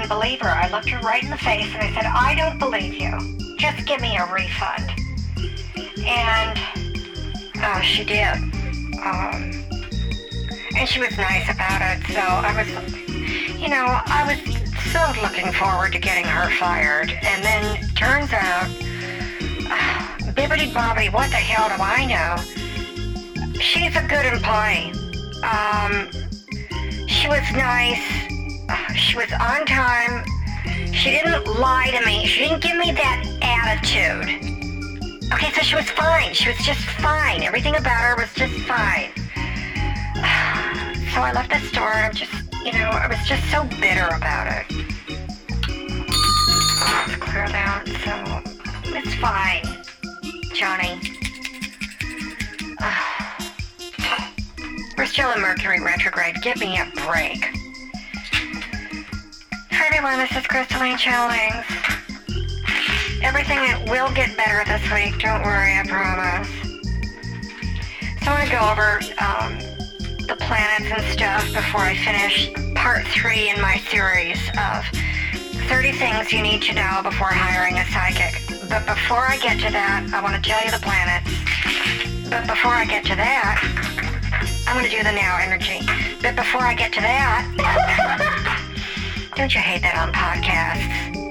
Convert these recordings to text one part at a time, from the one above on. didn't believe her. I looked her right in the face and I said, I don't believe you. Just give me a refund. And she did. And she was nice about it. So I was, you know, I was so looking forward to getting her fired. And then turns out, bibbidi-bobbidi, what the hell do I know? She's a good employee. She was nice. She was on time. She didn't lie to me. She didn't give me that attitude. Okay, so she was fine. She was just fine. Everything about her was just fine. So I left the store and I'm just, you know, I was just so bitter about it. It's cleared out, so it's fine, Johnny. We're still in Mercury retrograde. Give me a break. Hi everyone, this is Crystaline Childings. Everything will get better this week, don't worry, I promise. So I'm going to go over the planets and stuff before I finish part 3 in my series of 30 things you need to know before hiring a psychic. But before I get to that, I want to tell you the planets. But before I get to that, I'm going to do the now energy. But before I get to that, don't you hate that on podcasts?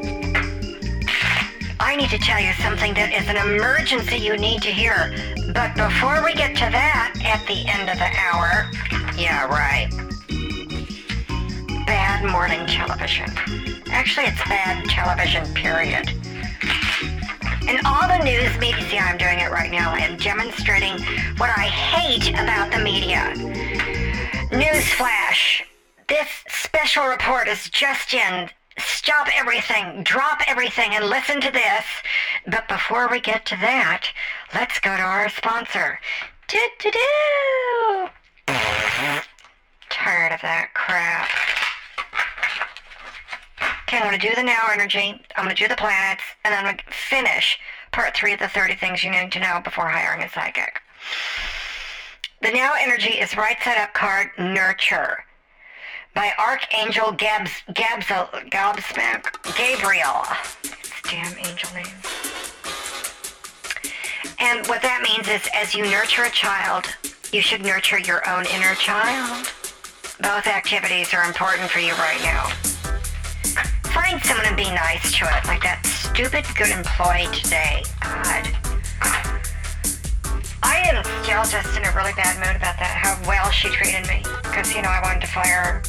I need to tell you something that is an emergency you need to hear. But before we get to that, at the end of the hour, yeah, right. Bad morning television. Actually, it's bad television, period. And all the news media, see, I'm doing it right now. I am demonstrating what I hate about the media. Newsflash. This special report is just in. Stop everything, drop everything, and listen to this. But before we get to that, let's go to our sponsor. Do-do-do! Tired of that crap. Okay, I'm going to do the now energy, I'm going to do the planets, and then I'm going to finish part 3 of the 30 things you need to know before hiring a psychic. The now energy is right side up card, Nurture, by Archangel Gabriel. It's damn angel name. And what that means is, as you nurture a child, you should nurture your own inner child. Both activities are important for you right now. Find someone and be nice to it, like that stupid good employee today. God. I am still just in a really bad mood about that, how well she treated me. Because, you know, I wanted to fire her.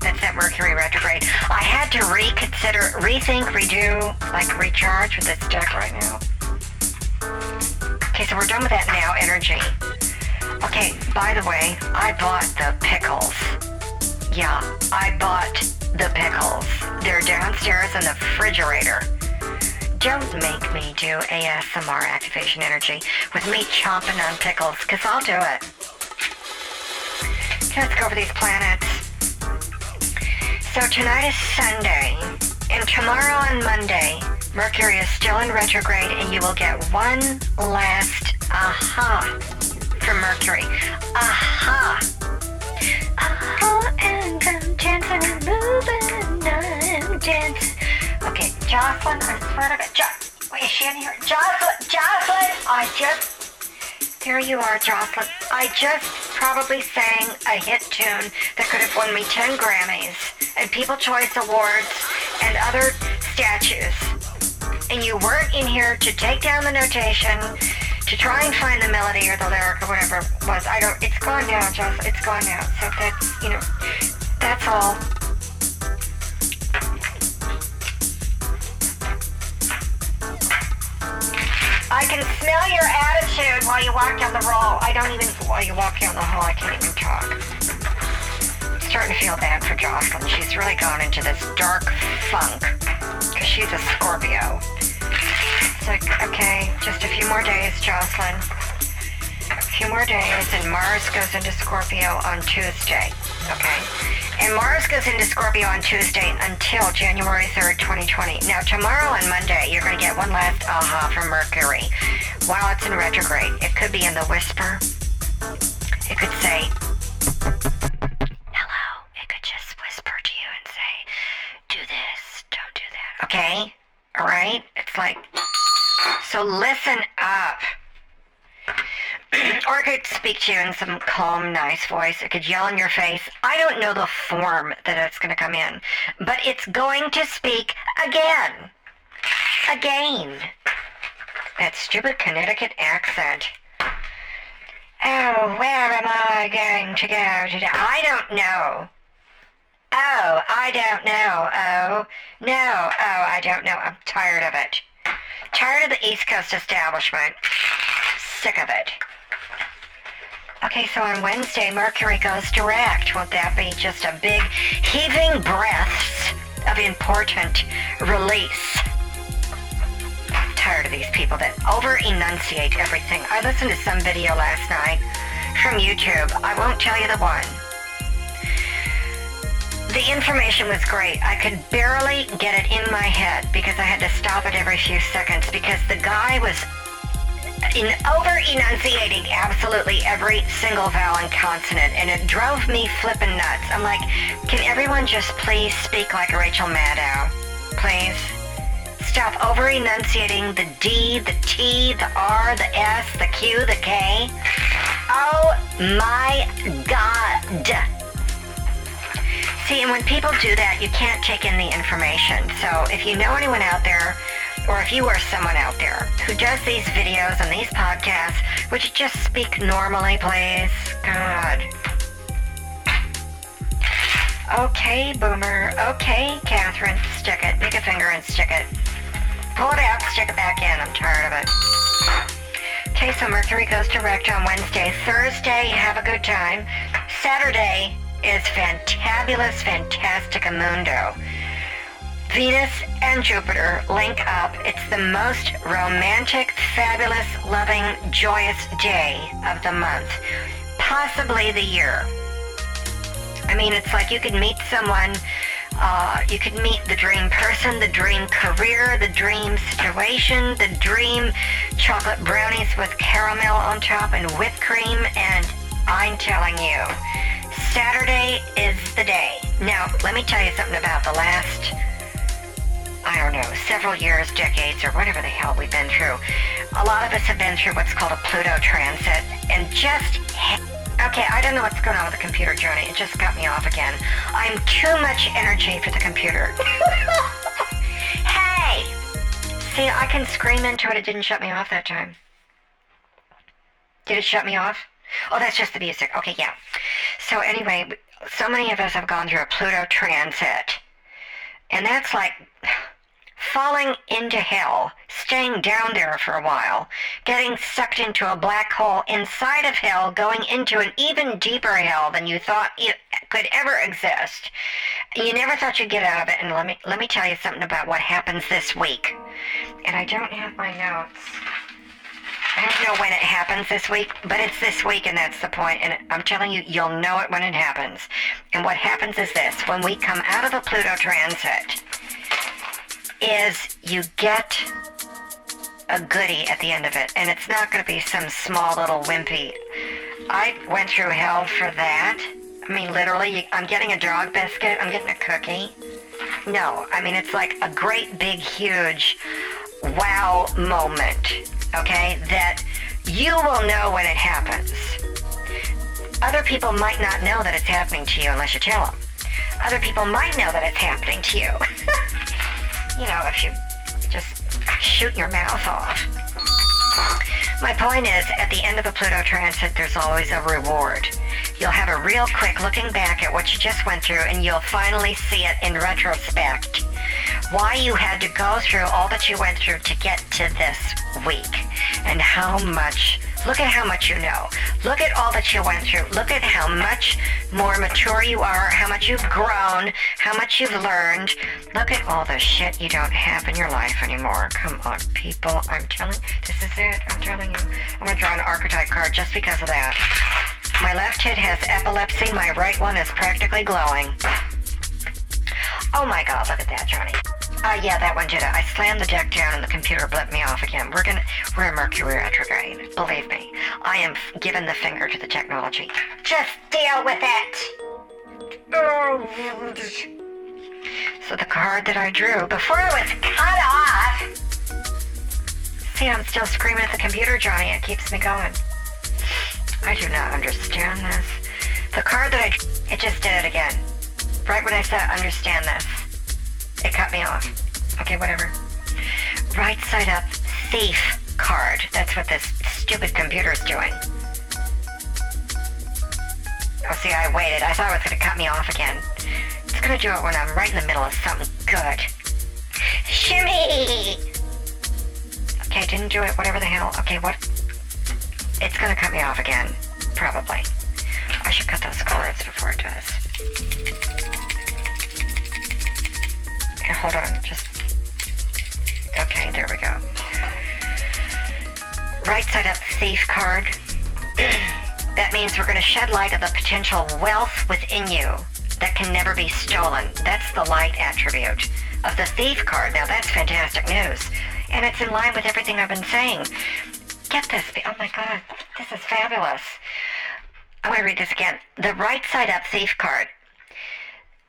That's that Mercury retrograde. I had to reconsider, rethink, redo, like recharge with this deck right now. Okay, so we're done with that now energy. Okay, by the way, I bought the pickles. Yeah, I bought the pickles. They're downstairs in the refrigerator. Don't make me do ASMR activation energy with me chomping on pickles, because I'll do it. Okay, let's go over these planets. So tonight is Sunday, and tomorrow and Monday, Mercury is still in retrograde, and you will get one last aha from Mercury. Aha! Aha, and I'm dancing and moving, I'm dancing. Okay, Jocelyn, I swear to God, wait, is she in here? Jocelyn, there you are, Jocelyn. I just probably sang a hit tune that could have won me 10 Grammys and People's Choice Awards and other statues. And you weren't in here to take down the notation, to try and find the melody or the lyric or whatever it was. I don't, it's gone now, Jocelyn, it's gone now. So that's, you know, that's all. I can smell your attitude while you walk down the hall. While you walk down the hall, I can't even talk. I'm starting to feel bad for Jocelyn. She's really gone into this dark funk, because she's a Scorpio. It's like, okay, just a few more days, Jocelyn. A few more days, and Mars goes into Scorpio on Tuesday, okay? And Mars goes into Scorpio on Tuesday until January 3rd, 2020. Now, tomorrow and Monday, you're going to get one last aha from Mercury. While it's in retrograde, it could be in the whisper. It could say, hello. It could just whisper to you and say, do this. Okay? All right? It's like, so listen up. Or it could speak to you in some calm, nice voice. It could yell in your face. I don't know the form that it's going to come in, but it's going to speak again. Again. That stupid Connecticut accent. Oh, where am I going to go today? I don't know. Oh, I don't know. Oh, no. Oh, I don't know. I'm tired of it. Tired of the East Coast establishment. Sick of it. Okay, so on Wednesday, Mercury goes direct. Won't that be just a big heaving breaths of important release? Tired of these people that over-enunciate everything. I listened to some video last night from YouTube. I won't tell you the one. The information was great. I could barely get it in my head because I had to stop it every few seconds because the guy was over-enunciating absolutely every single vowel and consonant, and it drove me flipping nuts. I'm like, can everyone just please speak like Rachel Maddow? Please? Stop over-enunciating the D, the T, the R, the S, the Q, the K. Oh my God. See, and when people do that, you can't take in the information. So if you know anyone out there, or if you are someone out there who does these videos and these podcasts, would you just speak normally, please? God. Okay, Boomer. Okay, Catherine. Stick it. Pick a finger and stick it. Pull it out, stick it back in. I'm tired of it. Okay, so Mercury goes direct on Wednesday. Thursday, have a good time. Saturday is fantabulous, fantasticamundo. Venus and Jupiter link up. It's the most romantic, fabulous, loving, joyous day of the month. Possibly the year. I mean, it's like you could meet someone. You could meet the dream person, the dream career, the dream situation, the dream chocolate brownies with caramel on top and whipped cream, and I'm telling you, Saturday is the day. Now, let me tell you something about the last, I don't know, several years, decades, or whatever the hell we've been through. A lot of us have been through what's called a Pluto transit, and just... Okay, I don't know what's going on with the computer, Joni. It just got me off again. I'm too much energy for the computer. Hey! See, I can scream into it. It didn't shut me off that time. Did it shut me off? Oh, that's just the music. Okay, yeah. So anyway, so many of us have gone through a Pluto transit. And that's like falling into hell, staying down there for a while, getting sucked into a black hole inside of hell, going into an even deeper hell than you thought could ever exist. You never thought you'd get out of it. And let me tell you something about what happens this week. And I don't have my notes. I don't know when it happens this week, but it's this week, and that's the point. And I'm telling you, you'll know it when it happens. And what happens is this. When we come out of the Pluto transit, is you get a goodie at the end of it, and it's not going to be some small little wimpy. I went through hell for that. I mean, literally, I'm getting a dog biscuit, I'm getting a cookie. No, I mean, it's like a great big huge wow moment, okay, that you will know when it happens. Other people might not know that it's happening to you unless you tell them. Other people might know that it's happening to you. You know, if you just shoot your mouth off. My point is, at the end of a Pluto transit, there's always a reward. You'll have a real quick looking back at what you just went through, and you'll finally see it in retrospect. Why you had to go through all that you went through to get to this week. And how much, look at how much you know. Look at all that you went through. Look at how much more mature you are, how much you've grown, how much you've learned. Look at all the shit you don't have in your life anymore. Come on, people. This is it. I'm telling you. I'm gonna draw an archetype card just because of that. My left hip has epilepsy. My right one is practically glowing. Oh my God, look at that, Johnny. Yeah, that one did it. I slammed the deck down and the computer blipped me off again. We're in Mercury retrograde. Believe me, I am giving the finger to the technology. Just deal with it. So the card that I drew before it was cut off. See, I'm still screaming at the computer, Johnny. It keeps me going. I do not understand this. The card that it just did it again. Right when I said understand this, it cut me off. Okay, whatever. Right side up, thief card. That's what this stupid computer's doing. Oh, see, I waited. I thought it was going to cut me off again. It's going to do it when I'm right in the middle of something good. Shimmy! Okay, didn't do it. Whatever the hell. Okay, what? It's going to cut me off again. Probably. I should cut those cards before it does. Okay, hold on. Just... okay, there we go. Right side up thief card. That means we're going to shed light on the potential wealth within you that can never be stolen. That's the light attribute of the thief card. Now that's fantastic news. And it's in line with everything I've been saying. Get this. Oh my God, this is fabulous. I'm going to read this again. The right side up thief card.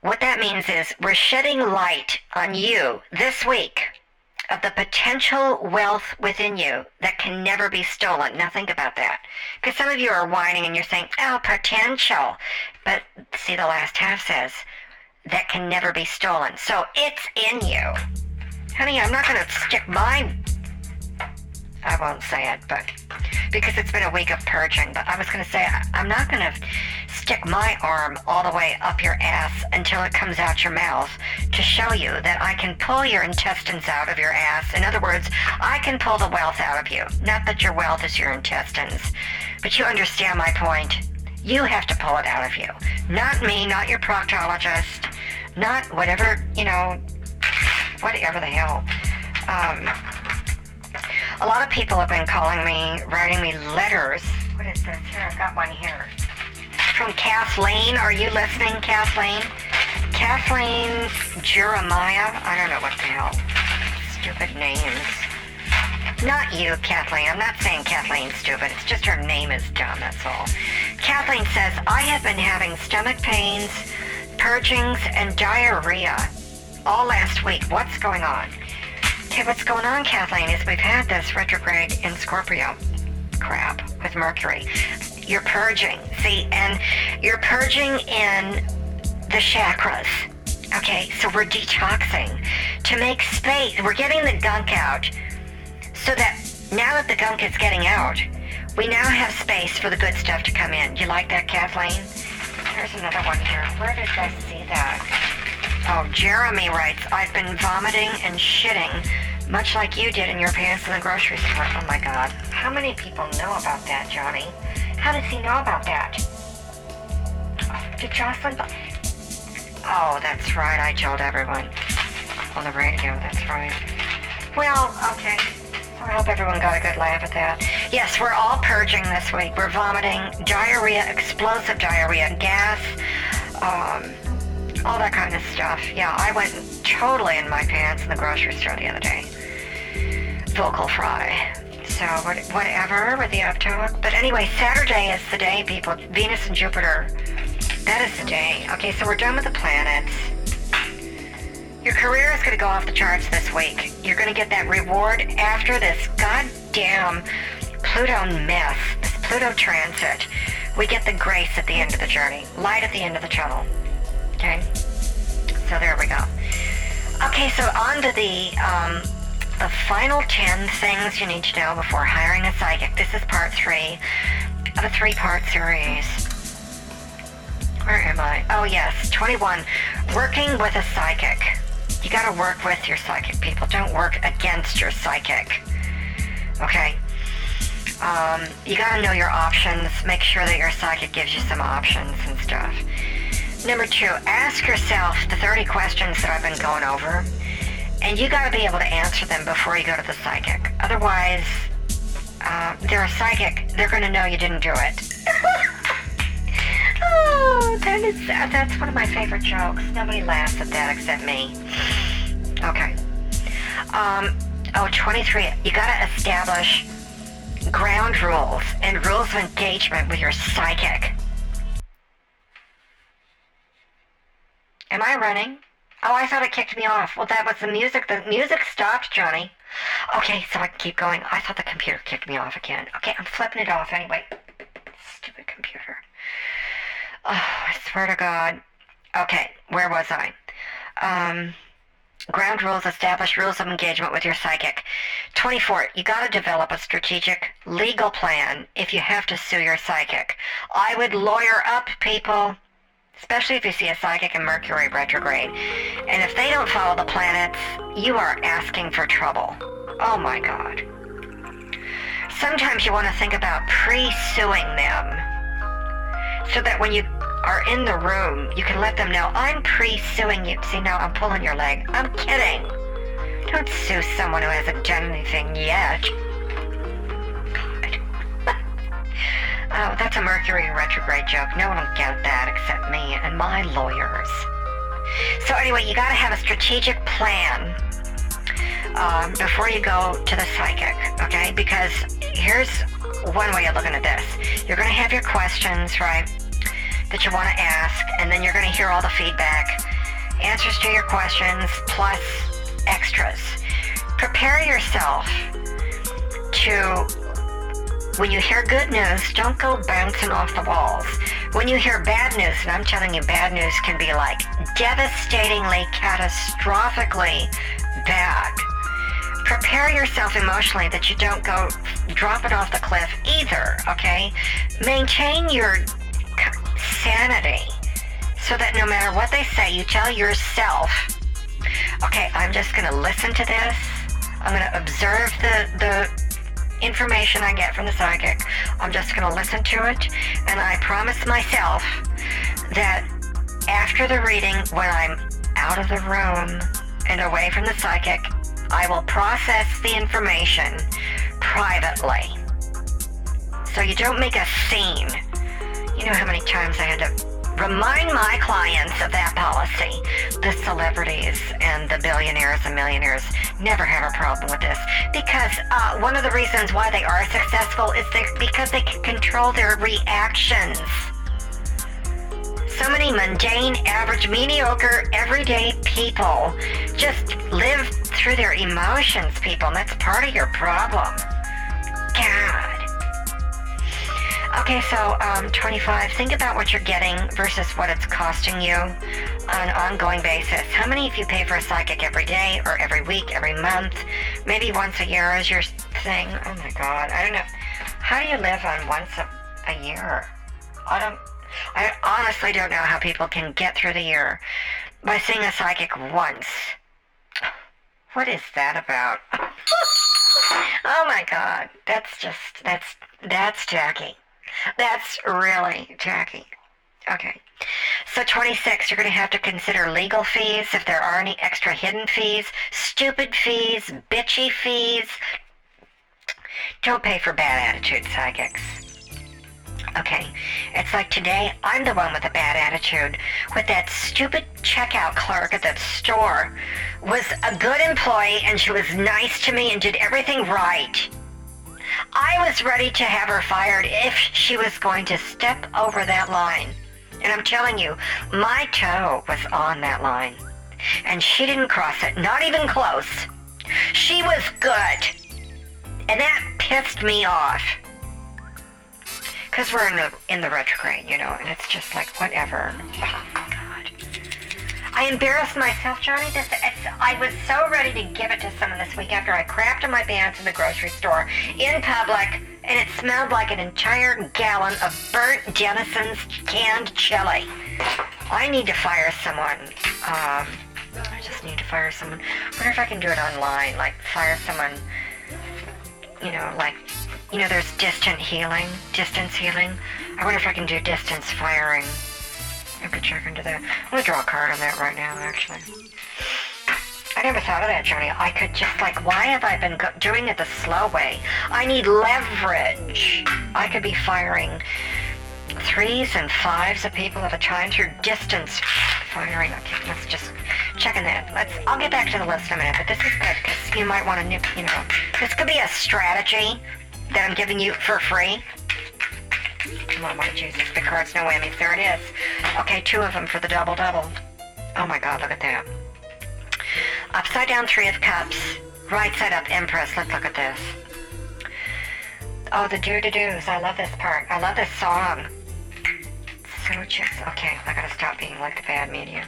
What that means is we're shedding light on you this week of the potential wealth within you that can never be stolen. Now think about that. Because some of you are whining and you're saying, oh, potential. But see, the last half says, that can never be stolen. So it's in you. Honey, I'm not going to stick my... I won't say it, but... because it's been a week of purging. But I was going to say, I'm not going to stick my arm all the way up your ass until it comes out your mouth to show you that I can pull your intestines out of your ass. In other words, I can pull the wealth out of you. Not that your wealth is your intestines, but you understand my point. You have to pull it out of you. Not me, not your proctologist, not whatever, you know, whatever the hell. A lot of people have been calling me, writing me letters. What is this? Here, I've got one here. From Kathleen. Are you listening, Kathleen? Kathleen Jeremiah. I don't know what the hell. Stupid names. Not you, Kathleen. I'm not saying Kathleen's stupid. It's just her name is dumb, that's all. Kathleen says, I have been having stomach pains, purgings, and diarrhea all last week. What's going on? Okay, what's going on, Kathleen, is we've had this retrograde in Scorpio crap with Mercury. You're purging, see, and you're purging in the chakras. Okay, so we're detoxing to make space. We're getting the gunk out so that now that the gunk is getting out, we now have space for the good stuff to come in. You like that, Kathleen? There's another one here. Where did I see that? Oh, Jeremy writes, I've been vomiting and shitting, much like you did in your pants in the grocery store. Oh my God. How many people know about that, Johnny? How does he know about that? Did Jocelyn... oh, that's right. I told everyone on the radio. That's right. Well, okay. So I hope everyone got a good laugh at that. Yes, we're all purging this week. We're vomiting, diarrhea, explosive diarrhea, gas, all that kind of stuff. Yeah, I went totally in my pants in the grocery store the other day. Vocal fry. So, whatever with the uptalk. But anyway, Saturday is the day, people. Venus and Jupiter. That is the day. Okay, so we're done with the planets. Your career is going to go off the charts this week. You're going to get that reward after this goddamn Pluto mess. This Pluto transit. We get the grace at the end of the journey. Light at the end of the tunnel. Okay, so there we go. Okay, so on to the final 10 things you need to know before hiring a psychic. This is part 3 of a 3-part series. Where am I? Oh yes, 21. Working with a psychic. You got to work with your psychic, people. Don't work against your psychic. Okay. You got to know your options. Make sure that your psychic gives you some options and stuff. Number 2, ask yourself the 30 questions that I've been going over, and you got to be able to answer them before you go to the psychic. Otherwise, they're a psychic. They're going to know you didn't do it. Oh, that's one of my favorite jokes. Nobody laughs at that except me. Okay. 23, you got to establish ground rules and rules of engagement with your psychic. Am I running? Oh, I thought it kicked me off. Well, that was the music. The music stopped, Johnny. Okay, so I can keep going. I thought the computer kicked me off again. Okay, I'm flipping it off anyway. Stupid computer. Oh, I swear to God. Okay, where was I? Ground rules, establish rules of engagement with your psychic. 24, you got to develop a strategic legal plan if you have to sue your psychic. I would lawyer up, people, especially if you see a psychic in Mercury retrograde. And if they don't follow the planets, you are asking for trouble. Oh my God. Sometimes you want to think about pre-suing them so that when you are in the room, you can let them know, I'm pre-suing you. See, now I'm pulling your leg. I'm kidding. Don't sue someone who hasn't done anything yet. God. Oh, that's a Mercury retrograde joke. No one will get that except me and my lawyers. So anyway, you gotta have a strategic plan before you go to the psychic, okay? Because here's one way of looking at this. You're gonna have your questions, right, that you want to ask, and then you're going to hear all the feedback, answers to your questions, plus extras. Prepare yourself to, when you hear good news, don't go bouncing off the walls. When you hear bad news, and I'm telling you, bad news can be like devastatingly, catastrophically bad. Prepare yourself emotionally that you don't go drop it off the cliff either, okay? Maintain your sanity so that no matter what they say, you tell yourself, okay, I'm just going to listen to this. I'm going to observe the information I get from the psychic. I'm just going to listen to it. And I promise myself that after the reading, when I'm out of the room and away from the psychic, I will process the information privately. So you don't make a scene. You know how many times I had to remind my clients of that policy. The celebrities and the billionaires and millionaires never have a problem with this because one of the reasons why they are successful is because they can control their reactions. So many mundane, average, mediocre, everyday people just live through their emotions, people, and that's part of your problem. God. Okay, so 25, think about what you're getting versus what it's costing you on an ongoing basis. How many of you pay for a psychic every day or every week, every month, maybe once a year is your thing? Oh my God, I don't know. How do you live on once a year? I honestly don't know how people can get through the year by seeing a psychic once. What is that about? Oh my God, that's tacky. That's really tacky. Okay. So 26, you're going to have to consider legal fees, if there are any extra hidden fees, stupid fees, bitchy fees. Don't pay for bad attitude psychics. Okay. It's like today, I'm the one with a bad attitude with that stupid checkout clerk at the store. Was a good employee and she was nice to me and did everything right. I was ready to have her fired if she was going to step over that line. And I'm telling you, my toe was on that line. And she didn't cross it, not even close. She was good. And that pissed me off. Because we're in the retrograde, you know, and it's just like, whatever. Oh, God. I embarrassed myself, Johnny. I was so ready to give it to someone this week after I crapped in my pants in the grocery store, in public, and it smelled like an entire gallon of burnt Denison's canned chili. I need to fire someone. I just need to fire someone. I wonder if I can do it online, like fire someone, you know, like, you know, there's distance healing. I wonder if I can do distance firing. I could check into that. I'm going to draw a card on that right now, actually. I never thought of that, Johnny. I could just, like, why have I been doing it the slow way? I need leverage. I could be firing 3s and 5s of people at a time through distance firing. Okay, let's just check in that. I'll get back to the list in a minute, but this is good because you might want to, you know, this could be a strategy that I'm giving you for free. Come on, my Jesus, the cards, no whammies. There it is. Okay, 2 of them for the double-double. Oh my God, look at that. Upside down, Three of Cups. Right side up, Empress. Let's look at this. Oh, the do-do-dos. I love this part. I love this song. So just... okay, I gotta stop being like the bad media.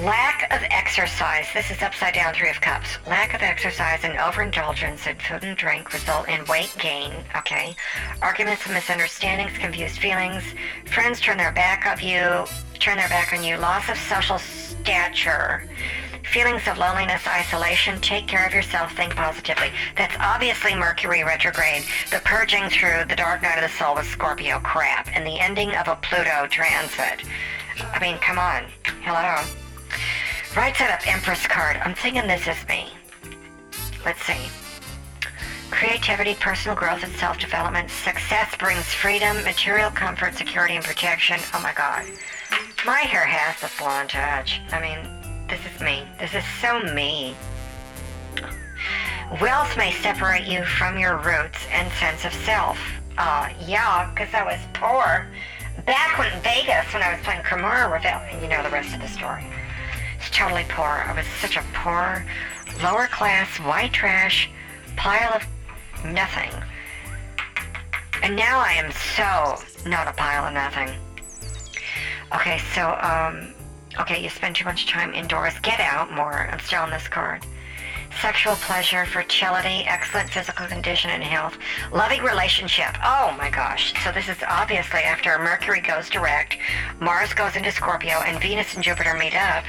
Lack of exercise. This is upside down, Three of Cups. Lack of exercise and overindulgence in food and drink result in weight gain. Okay. Arguments and misunderstandings, confused feelings. Friends turn their back on you. Loss of social stature. Feelings of loneliness, isolation. Take care of yourself. Think positively. That's obviously Mercury retrograde. The purging through the dark night of the soul with Scorpio crap. And the ending of a Pluto transit. I mean, come on. Hello. Right side up, Empress card. I'm thinking this is me. Let's see. Creativity, personal growth, and self-development. Success brings freedom, material comfort, security, and protection. Oh my God. My hair has the salon touch. I mean, this is me. This is so me. Wealth may separate you from your roots and sense of self. Yeah, because I was poor. Back in Vegas when I was playing Cremora Revel, and you know the rest of the story. Totally poor. I was such a poor, lower class, white trash, pile of nothing. And now I am so not a pile of nothing. Okay, so, okay, you spend too much time indoors. Get out more. I'm still on this card. Sexual pleasure, fertility, excellent physical condition and health. Loving relationship. Oh my gosh. So this is obviously after Mercury goes direct, Mars goes into Scorpio, and Venus and Jupiter meet up.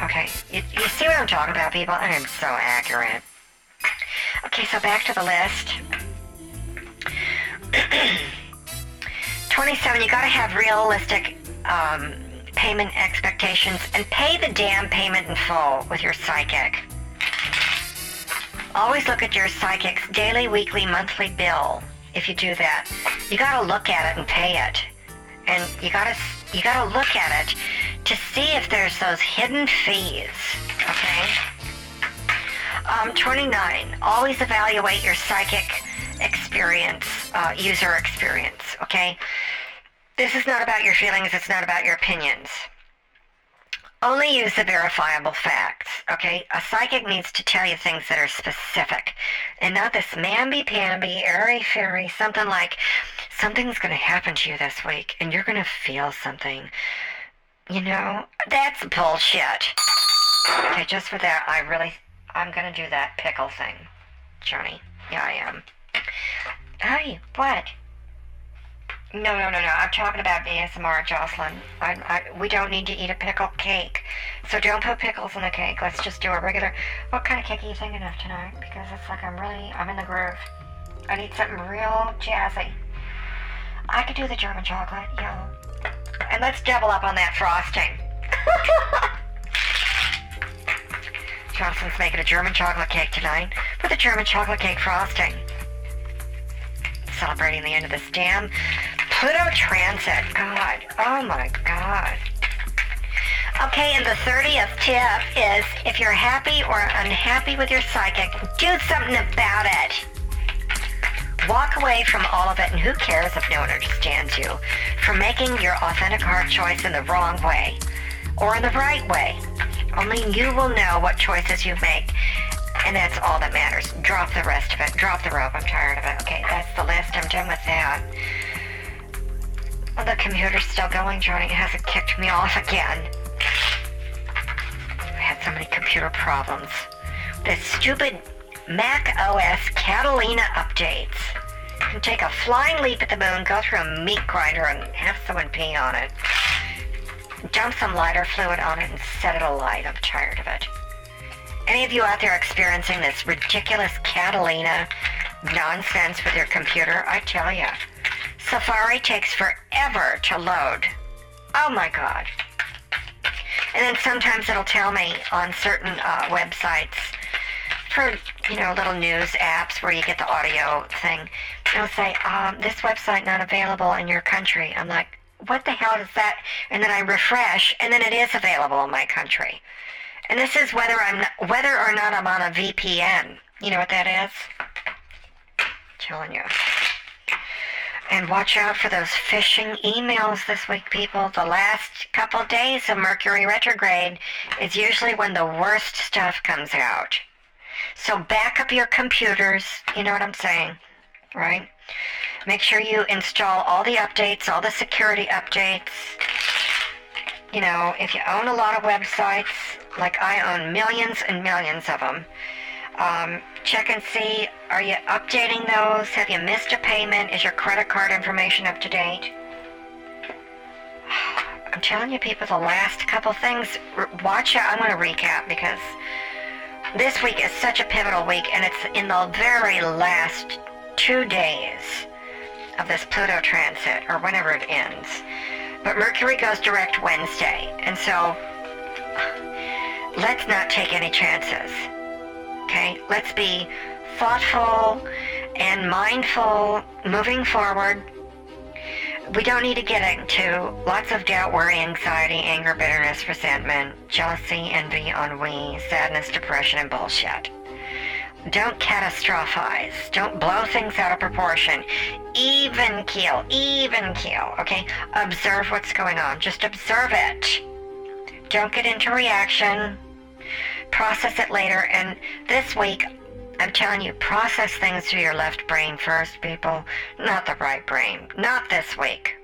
Okay, you see what I'm talking about, people? I am so accurate. Okay, so back to the list. 27, you gotta have realistic payment expectations and pay the damn payment in full with your psychic. Always look at your psychic's daily, weekly, monthly bill. If you do that, you gotta look at it and pay it. And you gotta look at it to see if there's those hidden fees, okay? 29, always evaluate your psychic experience, user experience, okay? This is not about your feelings, it's not about your opinions. Only use the verifiable facts, okay? A psychic needs to tell you things that are specific, and not this mamby-pamby, airy-fairy, something like, something's gonna happen to you this week, and you're gonna feel something. You know, that's bullshit. Okay, just for that, I'm gonna do that pickle thing. Johnny. Yeah, I am. Hey, what? No, I'm talking about ASMR, Jocelyn. We don't need to eat a pickle cake. So don't put pickles in the cake. Let's just do a regular... What kind of cake are you thinking of tonight? Because it's like I'm in the groove. I need something real jazzy. I could do the German chocolate, yo. And let's double up on that frosting. Johnson's making a German chocolate cake tonight with a German chocolate cake frosting. Celebrating the end of this damn Pluto transit. God. Oh my God. Okay, and the 30th tip is if you're happy or unhappy with your psychic, do something about it. Walk away from all of it, and who cares if no one understands you, for making your authentic heart choice in the wrong way, or in the right way. Only you will know what choices you make, and that's all that matters. Drop the rest of it. Drop the rope. I'm tired of it. Okay, that's the list. I'm done with that. Well, the computer's still going, Johnny. It hasn't kicked me off again. I had so many computer problems. This stupid Mac OS Catalina updates. You can take a flying leap at the moon, go through a meat grinder, and have someone pee on it. Dump some lighter fluid on it and set it alight. I'm tired of it. Any of you out there experiencing this ridiculous Catalina nonsense with your computer? I tell ya, Safari takes forever to load. Oh my God. And then sometimes it'll tell me on certain websites, for, you know, little news apps where you get the audio thing, it'll say, this website not available in your country. I'm like, what the hell is that? And then I refresh, and then it is available in my country. And this is whether or not I'm on a VPN. You know what that is? I'm telling you. And watch out for those phishing emails this week, people. The last couple days of Mercury retrograde is usually when the worst stuff comes out. So back up your computers, you know what I'm saying, right? Make sure you install all the updates, all the security updates. You know, if you own a lot of websites, like I own millions and millions of them, check and see, are you updating those? Have you missed a payment? Is your credit card information up to date? I'm telling you, people, the last couple things, watch out. I'm going to recap because this week is such a pivotal week, and it's in the very last 2 days of this Pluto transit, or whenever it ends. But Mercury goes direct Wednesday, and so let's not take any chances. Okay, let's be thoughtful and mindful moving forward. We don't need to get into lots of doubt, worry, anxiety, anger, bitterness, resentment, jealousy, envy, ennui, sadness, depression, and bullshit. Don't catastrophize. Don't blow things out of proportion. Even keel, even keel, okay? Observe what's going on. Just observe it. Don't get into reaction. Process it later. And this week, I'm telling you, process things through your left brain first, people. Not the right brain. Not this week.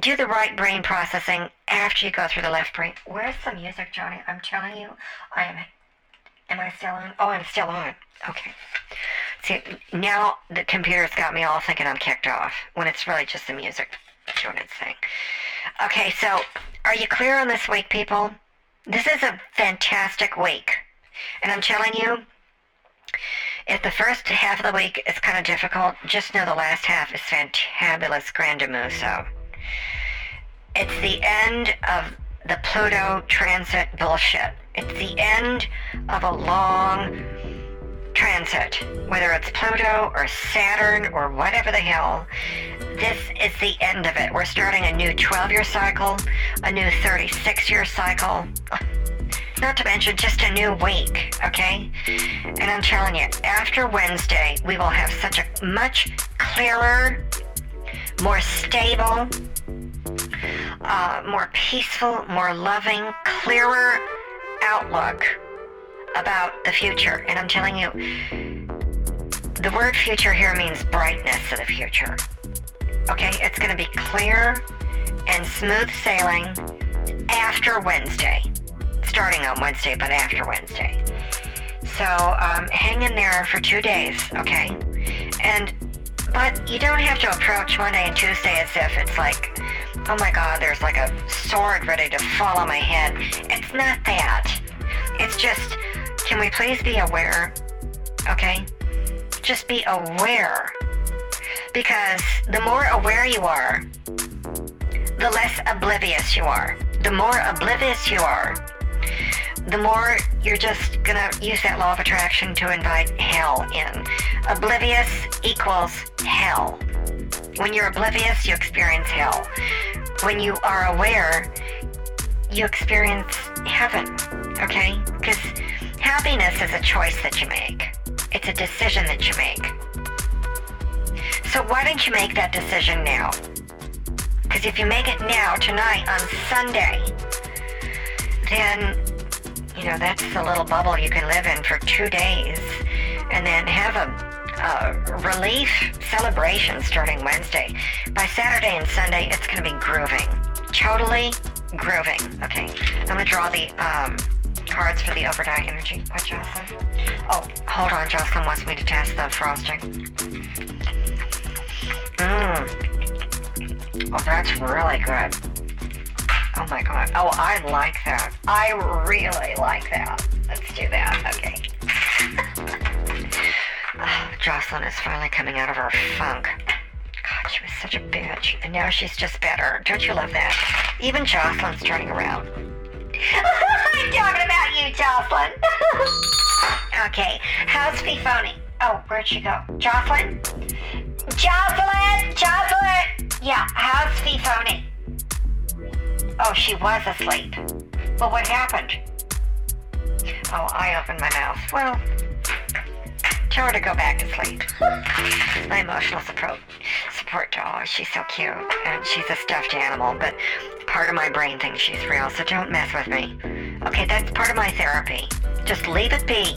Do the right brain processing after you go through the left brain. Where's the music, Johnny? I'm telling you, I am... Am I still on? Oh, I'm still on. Okay. See, now the computer's got me all thinking I'm kicked off, when it's really just the music doing its thing. Okay, so are you clear on this week, people? This is a fantastic week. And I'm telling you, if the first half of the week is kind of difficult, just know the last half is fantabulous, grandimuso. It's the end of the Pluto transit bullshit. It's the end of a long transit, whether it's Pluto or Saturn or whatever the hell. This is the end of it. We're starting a new 12-year cycle, a new 36-year cycle, not to mention just a new week, okay? And I'm telling you, after Wednesday, we will have such a much clearer, more stable, more peaceful, more loving, clearer outlook about the future. And I'm telling you, the word future here means brightness of the future. Okay, it's going to be clear and smooth sailing after Wednesday. Starting on Wednesday, but after Wednesday. So hang in there for 2 days, okay? But you don't have to approach Monday and Tuesday as if it's like, oh my God, there's like a sword ready to fall on my head. It's not that. It's just, can we please be aware? Okay? Just be aware. Because the more aware you are, the less oblivious you are. The more oblivious you are, the more you're just gonna use that law of attraction to invite hell in. Oblivious equals hell. When you're oblivious, you experience hell. When you are aware, you experience heaven, okay? Because happiness is a choice that you make. It's a decision that you make. So why don't you make that decision now? Because if you make it now, tonight, on Sunday, then, you know, that's the little bubble you can live in for 2 days, and then have a relief celebration starting Wednesday. By Saturday and Sunday, it's going to be grooving. Totally grooving. Okay, I'm going to draw the cards for the overnight energy. What, Jocelyn? Oh, hold on. Jocelyn wants me to test the frosting. Oh, that's really good. Oh my God. Oh, I like that. I really like that. Let's do that. Okay. Oh, Jocelyn is finally coming out of her funk. God, she was such a bitch. And now she's just better. Don't you love that? Even Jocelyn's turning around. I'm talking about you, Jocelyn. Okay. How's Fifoni? Oh, where'd she go? Jocelyn? Jocelyn! Jocelyn! Yeah, how's Fifoni? Oh, she was asleep. Well, what happened? Oh, I opened my mouth. Well, Tell her to go back and sleep. My emotional support doll. She's so cute, and she's a stuffed animal, but part of my brain thinks she's real, so don't mess with me. Okay, that's part of my therapy. Just leave it be.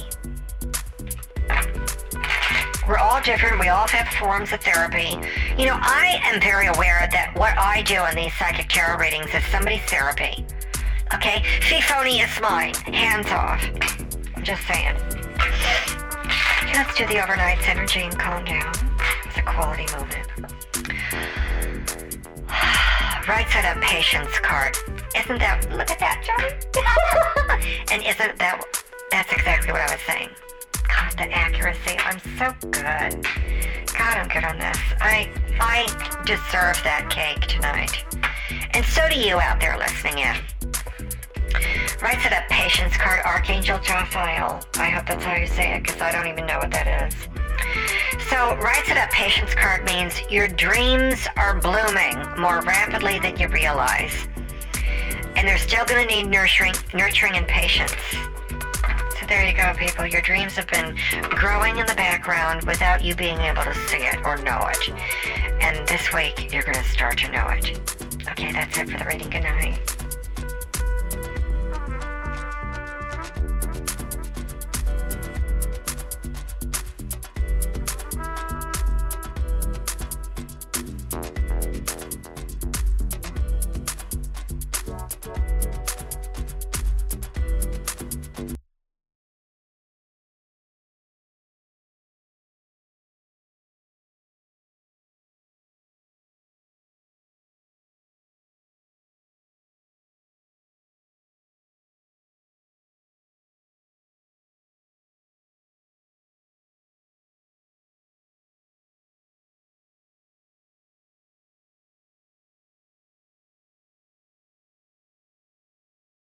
We're all different. We all have forms of therapy. You know, I am very aware that what I do in these psychic tarot readings is somebody's therapy. Okay? Fee-phony is mine. Hands off. I'm just saying. Let's do the overnight's energy and calm down. It's a quality moment. Right side up patience card. Isn't that... Look at that, Johnny. And isn't that... That's exactly what I was saying. God, the accuracy. I'm so good. God, I'm good on this. I deserve that cake tonight. And so do you out there listening in. Right side up patience card, Archangel Jophiel. I hope that's how you say it, because I don't even know what that is. So, right side up patience card means your dreams are blooming more rapidly than you realize. And they're still going to need nurturing and patience. So there you go, people. Your dreams have been growing in the background without you being able to see it or know it. And this week, you're going to start to know it. Okay, that's it for the reading. Good night.